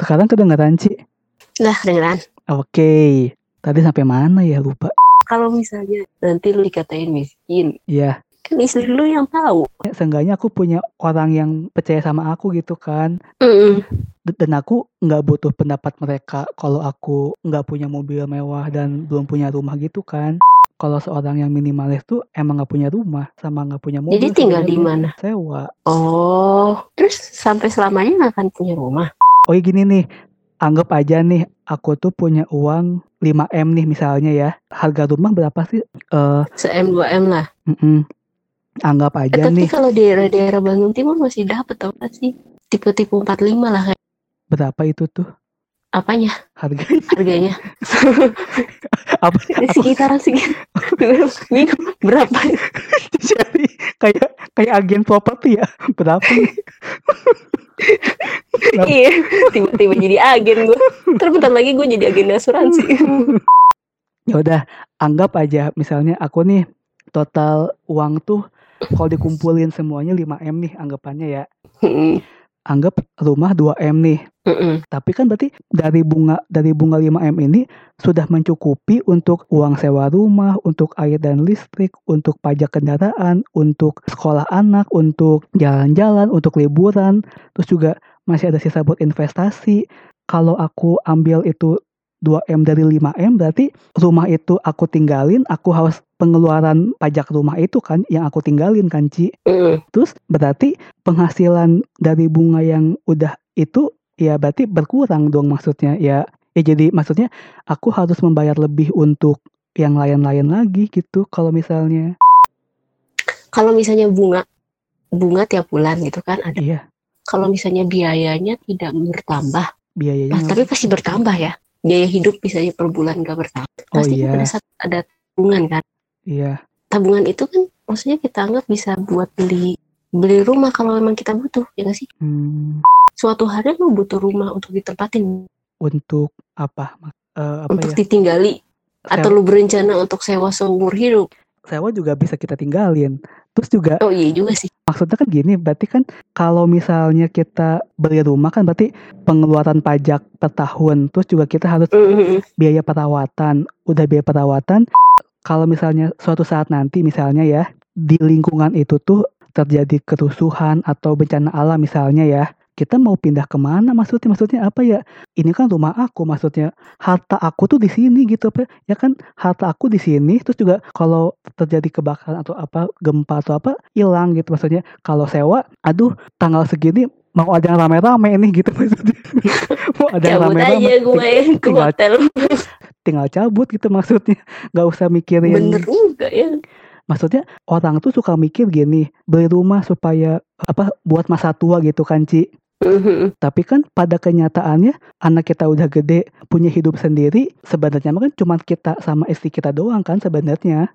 Sekarang kedengeran, Ci? Udah, kedengeran. Oke. Tadi sampai mana ya? Lupa. Kalau misalnya nanti lu dikatain miskin. Iya. Kan istri lu yang tahu. Ya, seenggaknya aku punya orang yang percaya sama aku gitu kan. Dan aku gak butuh pendapat mereka kalau aku gak punya mobil mewah dan belum punya rumah gitu kan. Kalau seorang yang minimalis tuh emang nggak punya rumah sama nggak punya mobil. Jadi tinggal di mana? Sewa. Oh, terus sampai selamanya nggak akan punya rumah? Oh ya gini nih, anggap aja nih aku tuh punya uang 5M nih misalnya ya. Harga rumah berapa sih? 1M 2M lah. Anggap aja tapi nih. Tapi kalau daerah-daerah Bandung Timur masih dapet apa sih? Tipe-tipe 45 lah kayak. Berapa itu tuh? Apanya? Harganya. Apa? Sekitaran. Minggu berapa? Jadi kayak agen properti ya. Berapa? Iya, tiba-tiba jadi agen gue. Terus bentar lagi gue jadi agen asuransi. Ya udah, anggap aja misalnya aku nih total uang tuh kalau dikumpulin semuanya 5M nih anggapannya ya. Anggap rumah 2M nih. Tapi kan berarti dari bunga 5M ini sudah mencukupi untuk uang sewa rumah, untuk air dan listrik, untuk pajak kendaraan, untuk sekolah anak, untuk jalan-jalan, untuk liburan. Terus juga masih ada sisa buat investasi. Kalau aku ambil itu 2M dari 5M berarti rumah itu aku tinggalin, aku harus pengeluaran pajak rumah itu kan yang aku tinggalin kan Ci. Terus berarti penghasilan dari bunga yang udah itu ya berarti berkurang dong maksudnya ya jadi maksudnya aku harus membayar lebih untuk yang lain-lain lagi gitu kalau misalnya bunga tiap bulan gitu kan ada. Iya. Kalau misalnya biayanya tidak bertambah biayanya tapi pasti bertambah ya biaya hidup misalnya per bulan gak bertambah pasti pada saat ada tabungan kan. Iya. Tabungan itu kan maksudnya kita anggap bisa buat beli rumah kalau memang kita butuh ya gak sih. Suatu hari lu butuh rumah untuk ditempatin. Untuk apa? Untuk ditinggali. Atau lu berencana untuk sewa seumur hidup. Sewa juga bisa kita tinggalin. Terus juga. Oh iya juga sih. Maksudnya kan gini, berarti kan kalau misalnya kita beli rumah kan berarti pengeluaran pajak per tahun. Terus juga kita harus biaya perawatan. Udah biaya perawatan. Kalau misalnya suatu saat nanti misalnya ya. Di lingkungan itu tuh terjadi kerusuhan atau bencana alam misalnya ya. Kita mau pindah kemana maksudnya apa ya? Ini kan rumah aku maksudnya harta aku tuh di sini gitu apa? Ya kan harta aku di sini terus juga kalau terjadi kebakaran atau apa gempa atau apa hilang gitu maksudnya. Kalau sewa, aduh tanggal segini mau ada yang rame-rame nih gitu maksudnya. Mau ada yang rame-rame. Cabut aja gue ke hotel. Tinggal cabut gitu maksudnya. Gak usah mikirin. Bener juga ya. Maksudnya orang tuh suka mikir gini beli rumah supaya apa buat masa tua gitu kan Ci. Tapi kan pada kenyataannya anak kita udah gede punya hidup sendiri sebenarnya kan cuma kita sama istri kita doang kan sebenarnya.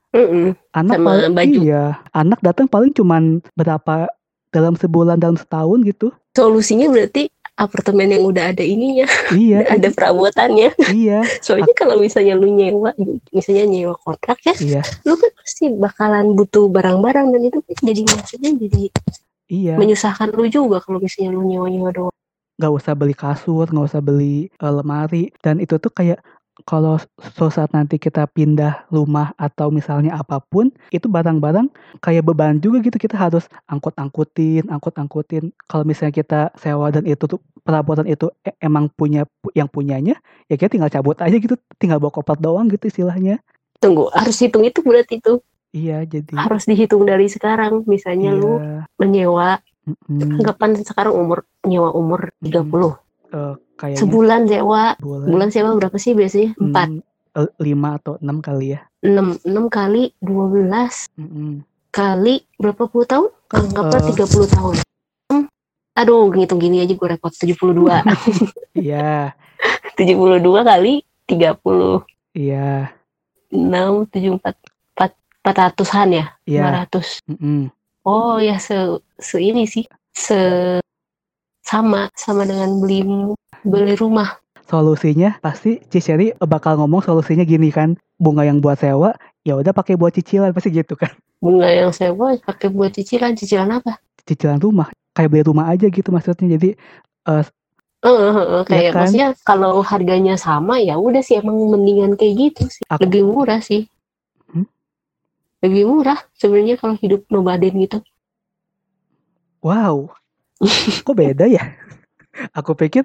Anak sama paling baju. Iya anak datang paling cuma berapa dalam sebulan dalam setahun gitu. Solusinya berarti apartemen yang udah ada ininya, iya, ada perabotannya. Iya. Soalnya kalau misalnya lu nyewa kontrak ya, iya. Lu kan pasti bakalan butuh barang-barang dan itu kan jadi maksudnya jadi iya. Menyusahkan lu juga kalau misalnya lu nyewa doang. Gak usah beli kasur, gak usah beli lemari dan itu tuh kayak kalau suatu saat nanti kita pindah rumah atau misalnya apapun itu barang-barang kayak beban juga gitu kita harus angkut-angkutin kalau misalnya kita sewa dan itu tuh perabotan itu emang punya yang punyanya ya kita tinggal cabut aja gitu tinggal bawa koper doang gitu istilahnya. Tunggu harus hitung itu berarti itu. Iya jadi harus dihitung dari sekarang misalnya iya. Lu menyewa anggapan sekarang umur 30 kayaknya. Sebulan sewa berapa sih biasanya? 4, 5 atau 6 kali ya. 6 kali 12 kali berapa puluh tahun? Anggaplah 30 tahun. Aduh ngitung gini aja gue repot. 72. Iya. 72 kali 30. Iya. 6, 7, 4 400-an ya? Iya. 500. Oh ya se ini sih. Sama dengan beli rumah. Solusinya pasti Ciceri bakal ngomong solusinya gini kan. Bunga yang buat sewa, ya udah pakai buat cicilan pasti gitu kan. Bunga yang sewa pakai buat cicilan apa? Cicilan rumah. Kayak beli rumah aja gitu maksudnya. Jadi Kayak ya kan? Maksudnya kalau harganya sama ya udah sih, emang mendingan kayak gitu sih. Lebih murah sih. Lebih murah sebenarnya kalau hidup nomaden gitu. Wow. Kok beda ya? Aku pikir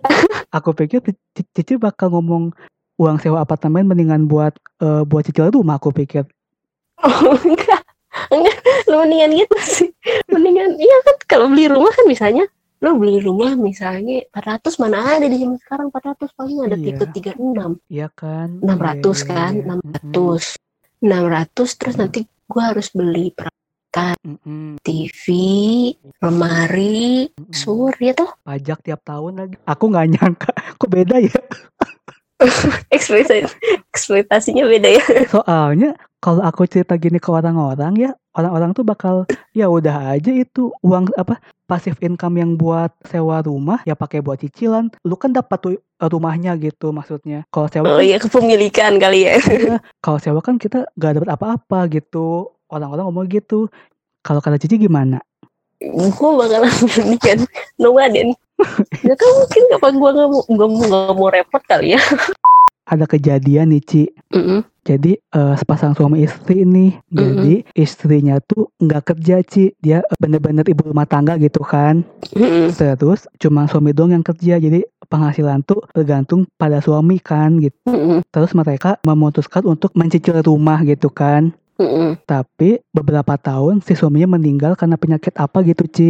Cici bakal ngomong uang sewa apartemen mendingan buat cicil rumah, aku pikir. Oh, enggak. Lu mendingan gitu sih. Mendingan iya kan, kalau beli rumah kan misalnya lo beli rumah misalnya 400, mana ada di zaman sekarang 400, paling ada tipe 36. Iya kan? 600 kan, 600. 600 terus nanti gue harus beli perangkat, TV, lemari, surya tuh. Pajak tiap tahun lagi. Aku nggak nyangka, kok beda ya? Eksploitasinya beda ya. Soalnya kalau aku cerita gini ke orang-orang ya, orang-orang tuh bakal ya udah aja itu uang pasif income yang buat sewa rumah ya pakai buat cicilan, lu kan dapat tuh rumahnya gitu maksudnya. Kalau sewa kepemilikan kali ya. Kalau sewa kan kita gak dapat apa-apa gitu, orang-orang ngomong gitu. Kalau kata Cici gimana? Gue bakalan mendingan nomaden. Ya kan mungkin kapan gue gak mau repot kali ya. Ada kejadian nih Ci. Jadi sepasang suami istri ini. Jadi istrinya tuh gak kerja Ci. Dia bener-bener ibu rumah tangga gitu kan. Terus cuma suami doang yang kerja. Jadi penghasilan tuh tergantung pada suami kan gitu. Terus mereka memutuskan untuk mencicil rumah gitu kan. Tapi beberapa tahun si suaminya meninggal karena penyakit apa gitu Ci.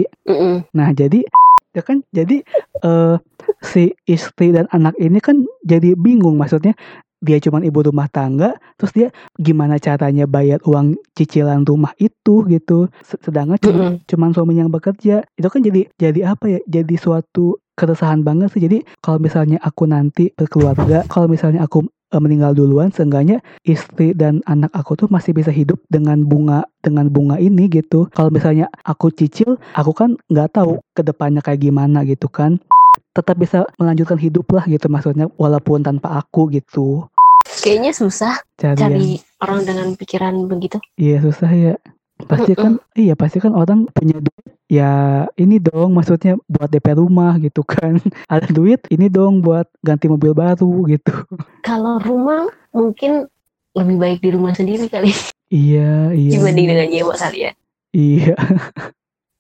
Nah jadi ya kan, jadi si istri dan anak ini kan jadi bingung, maksudnya dia cuma ibu rumah tangga, terus dia gimana caranya bayar uang cicilan rumah itu gitu, sedangkan cuma suaminya yang bekerja. Itu kan jadi apa ya, jadi suatu keresahan banget sih. Jadi kalau misalnya aku nanti berkeluarga, kalau misalnya aku meninggal duluan, seenggaknya istri dan anak aku tuh masih bisa hidup dengan bunga ini gitu. Kalau misalnya aku cicil, aku kan nggak tahu kedepannya kayak gimana gitu kan, tetap bisa melanjutkan hidup lah gitu maksudnya, walaupun tanpa aku gitu. Kayaknya susah cari orang dengan pikiran begitu. Iya susah ya. Pasti kan pasti kan orang punya duit ya ini dong maksudnya buat DP rumah gitu kan. Ada duit ini dong buat ganti mobil baru gitu. Kalau rumah mungkin lebih baik di rumah sendiri kali. Iya. Dibanding dengan nyewa kali ya. Iya.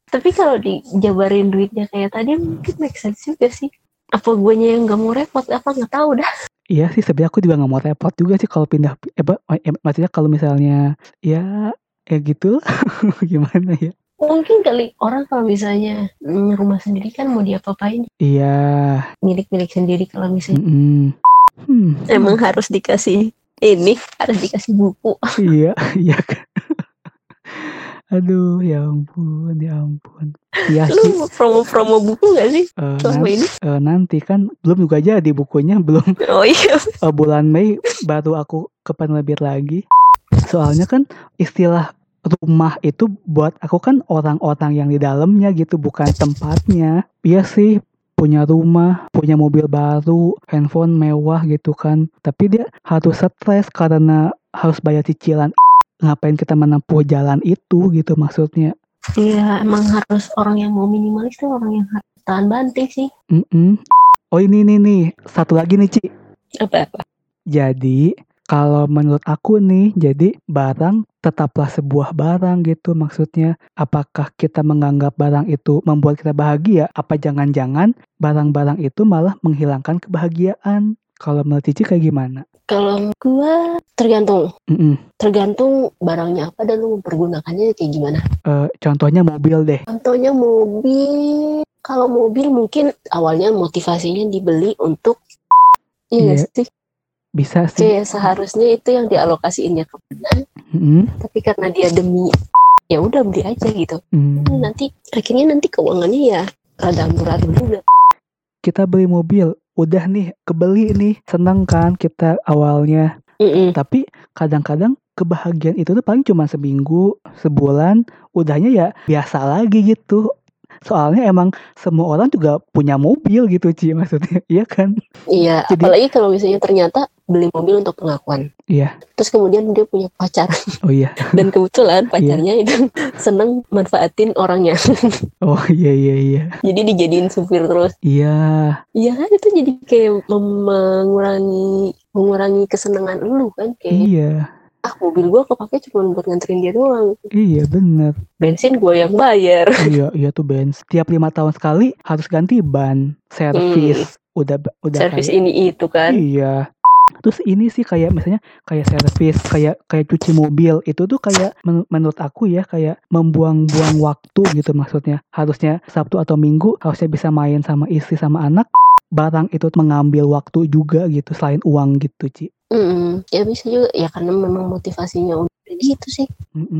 Tapi kalau dijabarin duitnya kayak tadi mungkin make sense juga sih. Apa guenya yang gak mau repot, apa gak tahu dah. Iya sih, sebenarnya aku juga gak mau repot juga sih kalau pindah. Maksudnya kalau misalnya ya gitu gimana ya. Mungkin kali orang kalau misalnya rumah sendiri kan mau diapa-apain. Iya. Milik-milik sendiri kalau misalnya. Emang harus dikasih ini, harus dikasih buku. Iya. Aduh, ya ampun. Ya, lu promo buku gak sih? Nanti kan belum juga jadi bukunya, belum. Oh iya. Bulan Mei baru aku ke penerbit lagi. Soalnya kan istilah rumah itu buat aku kan orang-orang yang di dalamnya gitu, bukan tempatnya. Iya sih, punya rumah, punya mobil baru, handphone mewah gitu kan. Tapi dia harus stres karena harus bayar cicilan. Ngapain kita menempuh jalan itu gitu maksudnya. Iya, emang harus orang yang mau minimalis tuh orang yang harus tahan banting sih. Oh ini nih, satu lagi nih Ci. Apa-apa? Jadi kalau menurut aku nih, jadi barang tetaplah sebuah barang gitu maksudnya. Apakah kita menganggap barang itu membuat kita bahagia? Apa jangan-jangan barang-barang itu malah menghilangkan kebahagiaan? Kalau menurut Cici kayak gimana? Kalau gua tergantung. Tergantung barangnya apa dan lu mempergunakannya kayak gimana. Contohnya mobil deh. Contohnya mobil. Kalau mobil mungkin awalnya motivasinya dibeli untuk iya sih. Bisa sih. Kayak seharusnya itu yang dialokasiinnya ke mana. Tapi karena dia demi ya udah beli aja gitu. Nanti akhirnya nanti keuangannya ya rada murah juga. Kita beli mobil, udah nih kebeli nih, seneng kan kita awalnya. Tapi kadang-kadang kebahagiaan itu tuh paling cuma seminggu, sebulan, udahnya ya biasa lagi gitu. Soalnya emang semua orang juga punya mobil gitu Ci maksudnya, iya kan? Iya. Jadi, apalagi kalau misalnya ternyata beli mobil untuk pengakuan. Iya. Terus kemudian dia punya pacar. Oh iya. Dan kebetulan pacarnya itu seneng manfaatin orangnya. Oh iya. Jadi dijadiin supir terus. Iya. Iya kan itu jadi kayak mengurangi kesenangan lu kan kayak. Iya. Ah mobil gue kepake cuma buat nganterin dia doang. Iya benar. Bensin gue yang bayar. Iya tuh bensin. Tiap 5 tahun sekali harus ganti ban, servis. Udah servis kayak, ini itu kan. Iya. Terus ini sih kayak misalnya kayak servis, kayak cuci mobil itu tuh kayak menurut aku ya kayak membuang-buang waktu gitu maksudnya. Harusnya Sabtu atau Minggu harusnya bisa main sama istri sama anak. Barang itu mengambil waktu juga gitu selain uang gitu Ci. Ya bisa juga ya karena memang motivasinya udah gitu sih.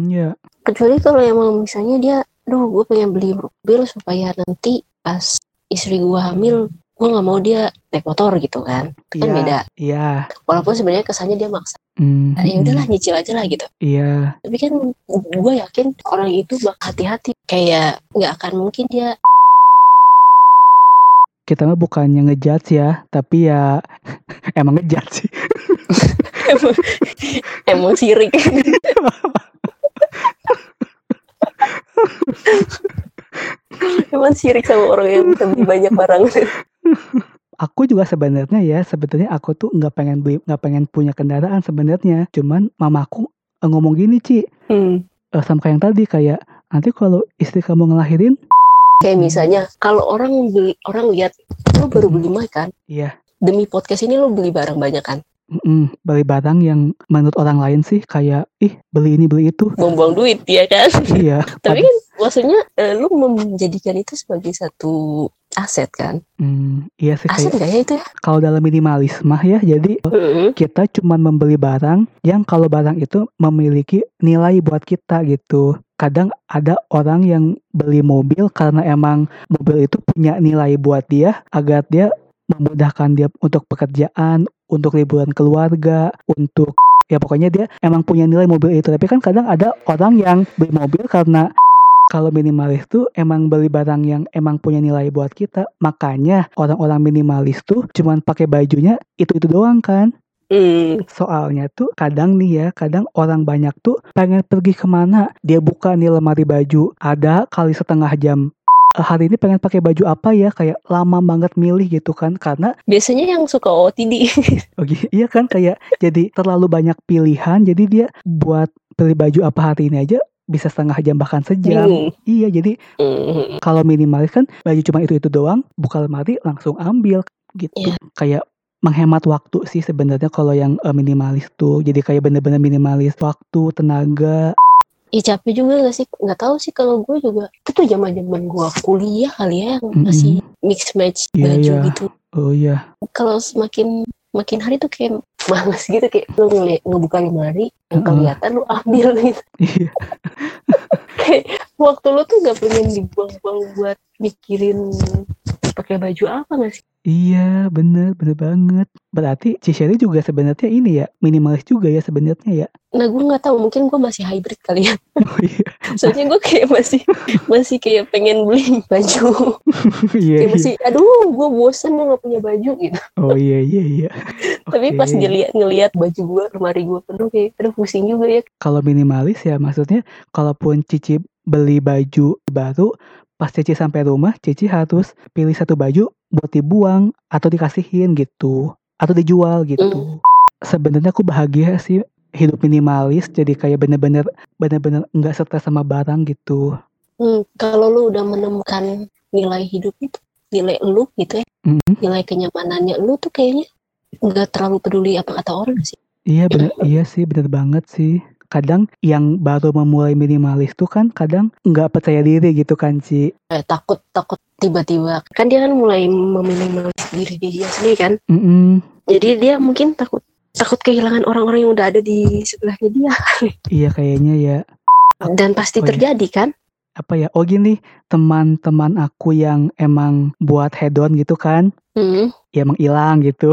Ya. Kecuali kalau emang misalnya dia, aduh gue pengen beli mobil supaya nanti pas istri gue hamil, gue nggak mau dia naik motor gitu kan, kan ya, beda. Iya. Walaupun sebenarnya kesannya dia maksa. Nah, ya udahlah nyicil aja lah gitu. Iya. Tapi kan gue yakin orang itu bakal hati-hati, kayak nggak akan mungkin dia. Kita mah bukannya ngejudge ya, tapi ya emang ngejudge sih. Emang sirik. Emang sirik sama orang yang beli banyak barang. Aku juga sebenarnya aku tuh nggak pengen punya kendaraan sebenarnya. Cuman mamaku ngomong gini Ci, sama kayak yang tadi kayak nanti kalau istri kamu ngelahirin. Kayak misalnya, kalau orang lihat, lo baru beli makan. Iya. Demi podcast ini lo beli barang banyak kan? Beli barang yang menurut orang lain sih kayak, beli ini, beli itu. Buang-buang duit, ya kan? Iya. Tapi kan maksudnya, lo menjadikan itu sebagai satu aset kan? Iya sih. Aset nggak ya itu ya? Kalau dalam minimalisme ya, jadi kita cuma membeli barang yang kalau barang itu memiliki nilai buat kita gitu. Kadang ada orang yang beli mobil karena emang mobil itu punya nilai buat dia agar dia memudahkan dia untuk pekerjaan, untuk liburan keluarga, untuk ya pokoknya dia emang punya nilai mobil itu. Tapi kan kadang ada orang yang beli mobil karena kalau minimalis tuh emang beli barang yang emang punya nilai buat kita. Makanya orang-orang minimalis tuh cuman pakai bajunya itu doang kan. Soalnya tuh kadang orang banyak tuh pengen pergi kemana, dia buka nih lemari baju, ada kali setengah jam, hari ini pengen pakai baju apa ya, kayak lama banget milih gitu kan, karena biasanya yang suka OOTD. Iya kan, kayak jadi terlalu banyak pilihan, jadi dia buat pilih baju apa hari ini aja bisa setengah jam bahkan sejam. Iya, jadi kalau minimalis kan baju cuma itu doang, buka lemari langsung ambil gitu. Kayak menghemat waktu sih sebenarnya kalau yang minimalis tuh. Jadi kayak bener-bener minimalis waktu, tenaga. Capek juga gak sih? Gak tahu sih kalau gue juga. Itu tuh zaman-zaman gue kuliah kali ya, yang masih mix match baju gitu. Oh iya. Kalau makin hari tuh kayak males gitu, kayak lu ngebuka lemari, yang kelihatan lu ambil gitu. Iya. Kayak waktu lu tuh gak pengen dibuang-buang buat mikirin pakai baju apa gak sih? Iya, bener banget. Berarti Cisheri juga sebenarnya ini ya, minimalis juga ya sebenarnya ya. Nah, gue nggak tahu, mungkin gue masih hybrid kali ya. Oh iya. Soalnya gue kayak masih kayak pengen beli baju. Iya. Kayak masih, aduh, gue bosan mau nggak punya baju gitu. Oh iya. Tapi pas ngelihat baju gue, lemari gue penuh kayak, aduh pusing juga ya. Kalau minimalis ya, maksudnya, kalaupun Cici beli baju baru, pas Cici sampai rumah, Cici harus pilih satu baju buat dibuang atau dikasihin gitu, atau dijual gitu. Sebenarnya aku bahagia sih hidup minimalis, jadi kayak bener-bener nggak stres sama barang gitu. Kalau lu udah menemukan nilai hidup itu, nilai lu gitu ya, nilai kenyamanannya lu tuh kayaknya nggak terlalu peduli apa kata orang sih. Iya bener, iya sih bener banget sih. Kadang yang baru memulai minimalis tuh kan kadang nggak percaya diri gitu kan Ci. Takut tiba-tiba. Kan dia kan mulai meminimalis diri dia sendiri kan. Jadi dia mungkin takut kehilangan orang-orang yang udah ada di sebelahnya dia. Iya kayaknya ya. Dan pasti terjadi kan. Apa ya, gini teman-teman aku yang emang buat hedon gitu kan. Ya emang hilang gitu.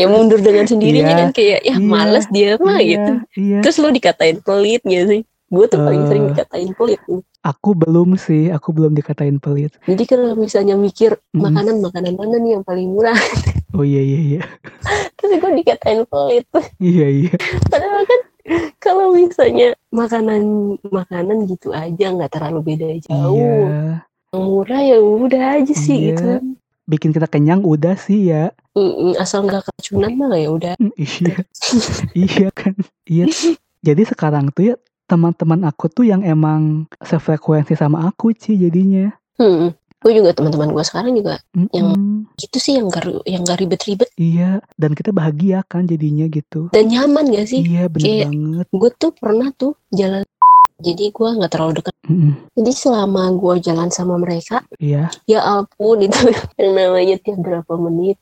Ya mundur dengan sendirinya kan kayak males dia mah gitu. Terus lu dikatain pelit gak sih? Gue tuh paling sering dikatain pelit. Aku belum dikatain pelit. Jadi kalau misalnya mikir makanan mana nih yang paling murah. Oh iya. terus gue dikatain pelit. Iya. Padahal kan kalau misalnya makanan gitu aja nggak terlalu beda jauh, iya. Murah ya udah aja sih, iya. Gitu bikin kita kenyang udah sih ya. Asal nggak keracunan mah ya udah. Iya. Iya kan. Iya. Jadi sekarang tuh ya teman-teman aku tuh yang emang sefrekuensi sama aku Ci jadinya. Gue juga teman-teman gue sekarang juga yang gitu sih, yang gak ribet-ribet. Iya, dan kita bahagia kan jadinya gitu. Dan nyaman gak sih? Iya, bener kayak banget. Gue tuh pernah tuh jalan, jadi gue gak terlalu dekat. Jadi selama gue jalan sama mereka, iya. Ya ampun itu yang namanya tiap berapa menit,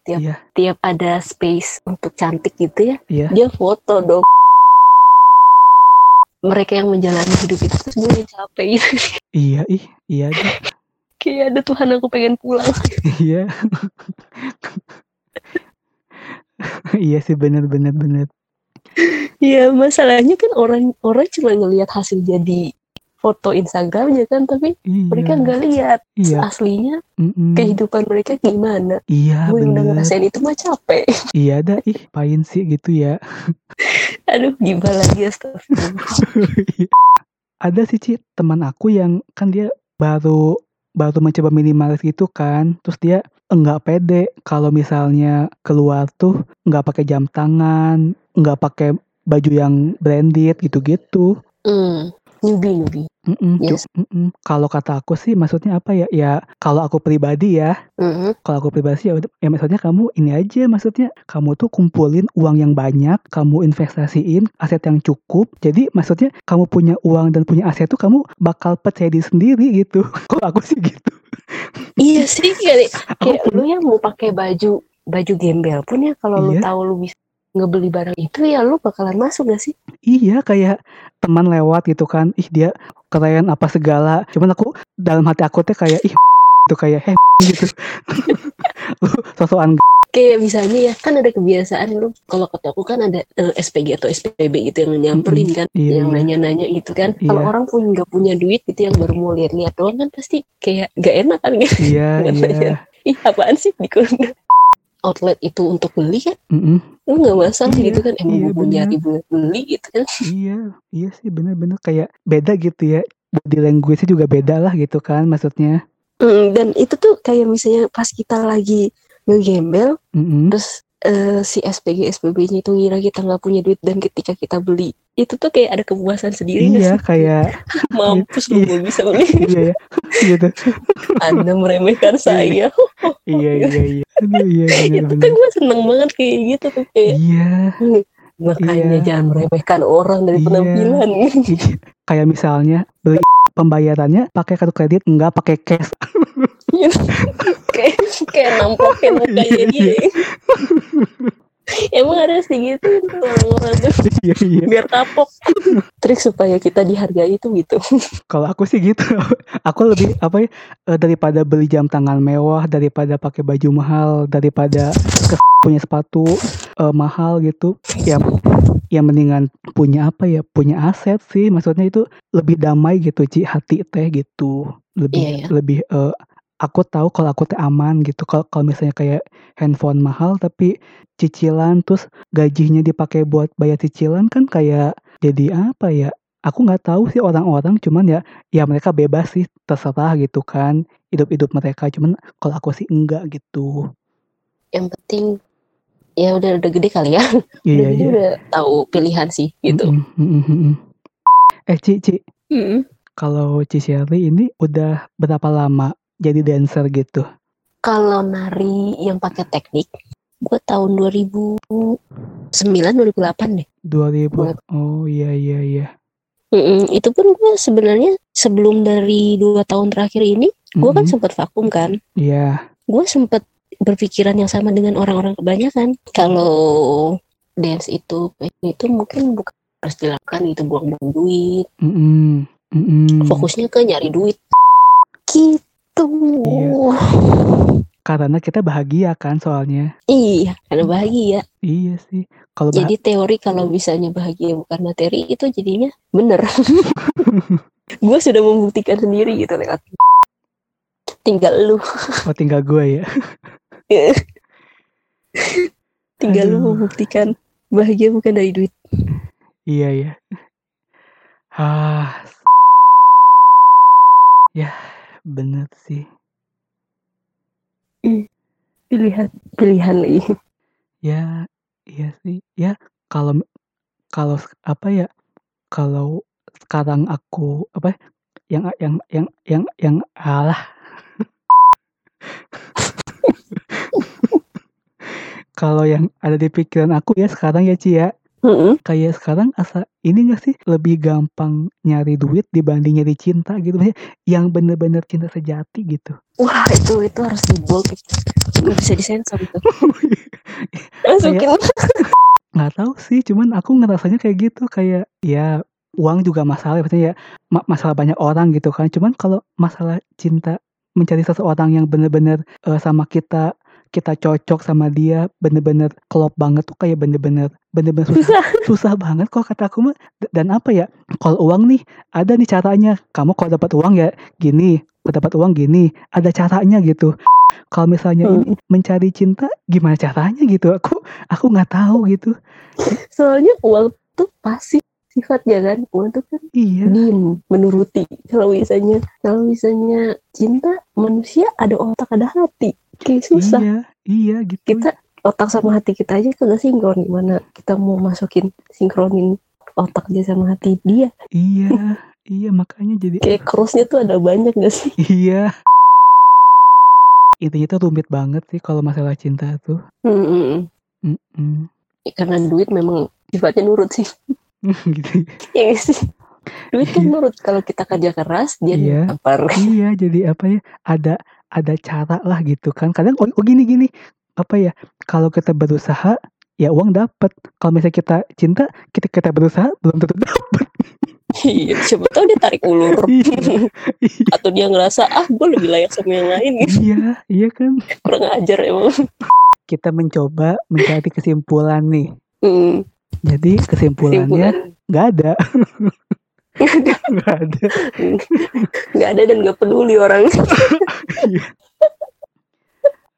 tiap ada space untuk cantik gitu ya, iya. Dia foto dong. Mereka yang menjalani hidup itu, terus gue capek gitu. Iya, iya gitu. Kayak ada Tuhan aku pengen pulang. Iya. Iya sih benar. Iya masalahnya kan orang cuma ngelihat hasil jadi foto Instagramnya kan, tapi iya. Mereka nggak lihat aslinya kehidupan mereka gimana. Iya benar. Gue udah ngerasain itu mah capek. Iya dah pain sih gitu ya. Aduh gimana lagi astagfirullah. Ada sih Ci teman aku yang kan dia baru mencoba minimalis gitu kan, terus dia enggak pede kalau misalnya keluar tuh enggak pakai jam tangan, enggak pakai baju yang branded gitu-gitu. Nyubi. Yes. Kalau kata aku sih maksudnya apa ya? Ya kalau aku pribadi ya. Kalau aku pribadi sih ya maksudnya kamu ini aja, maksudnya kamu tuh kumpulin uang yang banyak, kamu investasiin aset yang cukup. Jadi maksudnya kamu punya uang dan punya aset tuh kamu bakal percaya diri sendiri gitu. Kalau aku sih gitu. Iya sih kayak lu yang mau pakai baju gembel pun ya kalau lu tahu lu bisa ngebeli barang itu ya lu bakalan masuk gak sih? Iya kayak teman lewat gitu kan, dia keren apa segala, cuman aku dalam hati aku tuh kayak itu kayak gitu. Lu sosokan kayak misalnya ya kan ada kebiasaan lu kalau ke toko kan ada SPG atau SPB gitu yang nyamperin kan, yang nanya-nanya gitu kan. Kalau orang nggak punya duit gitu yang baru mau lihat doang kan pasti kayak gak enak kan gitu. Iya. Ih apaan sih dikundang outlet itu untuk beli kan, lu nggak masalah gitu kan, emang mau nyari beli gitu kan. Iya sih benar-benar kayak beda gitu ya, body language-nya juga beda lah gitu kan maksudnya. Dan itu tuh kayak misalnya pas kita lagi ngegembel, terus si SPG-SPB-nya itu ngira kita nggak punya duit, dan ketika kita beli itu tuh kayak ada kepuasan sendiri. Iya sih? Kayak mampus lu gak bisa beli. Iya gitu. Anda meremehkan saya. Iya. Aduh, iya, bener, itu kan gue seneng banget kayak gitu tuh kayak. Iya. Makanya jangan meremehkan orang dari penampilan. Kayak misalnya beli pembayarannya pakai kartu kredit nggak pakai cash. Kayak nampokin mukanya dia. Emang ada segitu tuh orang-orang tuh. Iya. Biar kapok. Trik supaya kita dihargai itu gitu. Kalau aku sih gitu. Aku lebih apa ya, daripada beli jam tangan mewah, daripada pakai baju mahal, daripada punya sepatu mahal gitu. Ya mendingan punya apa ya, punya aset sih. Maksudnya itu lebih damai gitu Ci, hati teh gitu. Lebih aku tahu kalau aku teh aman gitu. Kalau misalnya kayak handphone mahal tapi cicilan, terus gajinya dipakai buat bayar cicilan kan kayak jadi apa ya? Aku nggak tahu sih orang-orang, cuman ya mereka bebas sih, terserah gitu kan hidup mereka. Cuman kalau aku sih enggak gitu. Yang penting ya udah gede kali ya. Iya. Udah tahu pilihan sih gitu. Ci. Kalau Ci Sherly ini udah berapa lama jadi dancer gitu? Kalau nari yang pakai teknik, gue tahun 2008 deh. 2000. Oh iya. Itu pun gue sebenarnya sebelum dari 2 tahun terakhir ini, gue kan sempat vakum kan. Iya. Gue sempat berpikiran yang sama dengan orang-orang kebanyakan. Kalau dance itu mungkin bukan harus dilakukan gitu buang-buang duit. Fokusnya ke nyari duit. Gitu. Tuh. Iya. Karena kita bahagia kan soalnya. Iya, karena bahagia. Iya sih. Kalau jadi teori kalau misalnya bahagia bukan materi itu jadinya bener. Gue sudah membuktikan sendiri gitu lewat. Tinggal lu. Oh, tinggal gue ya. Tinggal lu membuktikan bahagia bukan dari duit. Iya ya. Ah. Ya, benar sih. Pilihan lagi. Ya, iya sih. Ya, kalau apa ya? Kalau sekarang aku apa? Yang alah. Kalau yang ada di pikiran aku ya sekarang ya Ci ya. Kayak sekarang asa ini gak sih lebih gampang nyari duit dibanding nyari cinta gitu. Maksudnya yang bener-bener cinta sejati gitu. Wah itu harus dibold. Gak bisa disensor gitu. Masukin. Gak tahu sih cuman aku ngerasanya kayak gitu. Kayak ya uang juga masalah. Maksudnya ya masalah banyak orang gitu kan. Cuman kalau masalah cinta mencari seseorang yang bener-bener sama kita cocok sama dia, bener-bener klop banget tuh kayak bener-bener susah banget kalau kata aku mah. Dan apa ya, kalau uang nih ada nih caranya, kamu kalau dapat uang ya gini, kalau dapat uang gini, ada caranya gitu. Kalau misalnya ini mencari cinta gimana caranya gitu, aku nggak tahu gitu. Soalnya uang tuh pasti sifatnya kan, uang tuh kan diem, menuruti. Kalau misalnya cinta manusia ada otak ada hati. Kayak susah. Iya gitu. Kita otak sama hati kita aja kagak sinkron, gimana kita mau masukin sinkronin otak dia sama hati dia. Iya. Iya makanya jadi kayak crossnya tuh ada banyak gak sih? Iya. Intinya tuh rumit banget sih kalau masalah cinta tuh. Karena duit memang sifatnya nurut sih. Gitu. Iya sih. Duit kan nurut, kalau kita kerja keras dia nampar. Iya, jadi apa ya? Ada cara lah gitu kan. Kadang gini apa ya, kalau kita berusaha ya uang dapat, kalau misalnya kita cinta kita berusaha belum tentu dapat. Iya, siapa tahu dia tarik ulur. Atau dia ngerasa gue lebih layak sama yang lain gitu. Iya kan, kurang ajar emang. Kita mencoba mencari kesimpulan nih. Jadi kesimpulannya nggak ada. Gak ada dan gak peduli orang.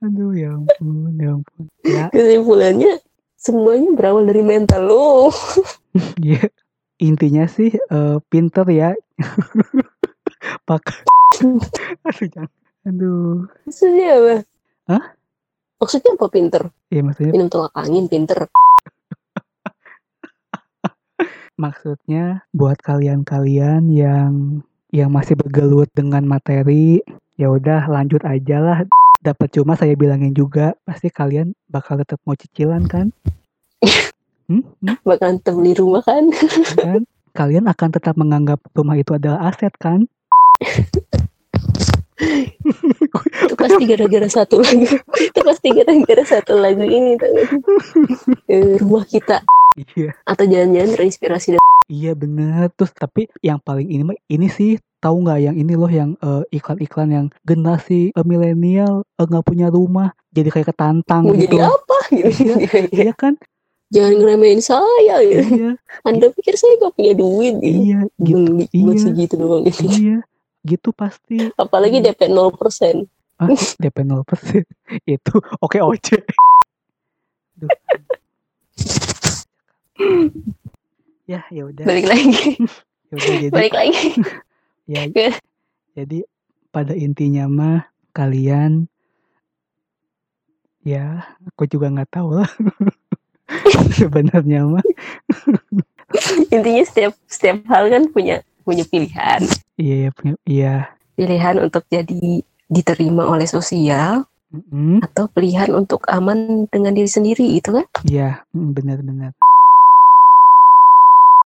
Aduh ya ampun ya. Kesimpulannya semuanya berawal dari mental lo. Iya. Intinya sih pinter ya. Pak. Aduh jangan. Aduh. Maksudnya apa? Hah? Maksudnya apa pinter? Iya maksudnya minum tolak angin pinter. Maksudnya buat kalian-kalian yang masih bergelut dengan materi, ya udah lanjut aja lah. Dapat cuma saya bilangin juga, pasti kalian bakal tetap mau cicilan kan? Bakal tetap beli rumah kan? Dan kalian akan tetap menganggap rumah itu adalah aset kan? Itu pasti gara-gara satu lagu. Itu pasti gara-gara satu lagu ini. Rumah kita. Iya. Atau jangan-jangan terinspirasi dari... Iya bener. Terus tapi yang paling ini sih, tahu nggak yang ini loh, yang iklan-iklan yang generasi milenial nggak punya rumah, jadi kayak ketantang. Mau gitu. Jadi apa? Gitu. Iya kan? Jangan ngeremehin saya. Gitu. Iya. Anda pikir saya nggak punya duit? Iya. Gitu. Masih gitu doang. Gitu. Iya. Gitu pasti. Apalagi DP 0%. Ah, DP 0%. Itu oke OC. Duh. Ya udah. Balik lagi. Ya. Jadi pada intinya mah kalian, ya aku juga nggak tahu lah. Sebenarnya mah. Intinya setiap hal kan punya pilihan. Iya punya. Iya. Pilihan untuk jadi diterima oleh sosial. Atau pilihan untuk aman dengan diri sendiri itu kan? Iya, benar-benar.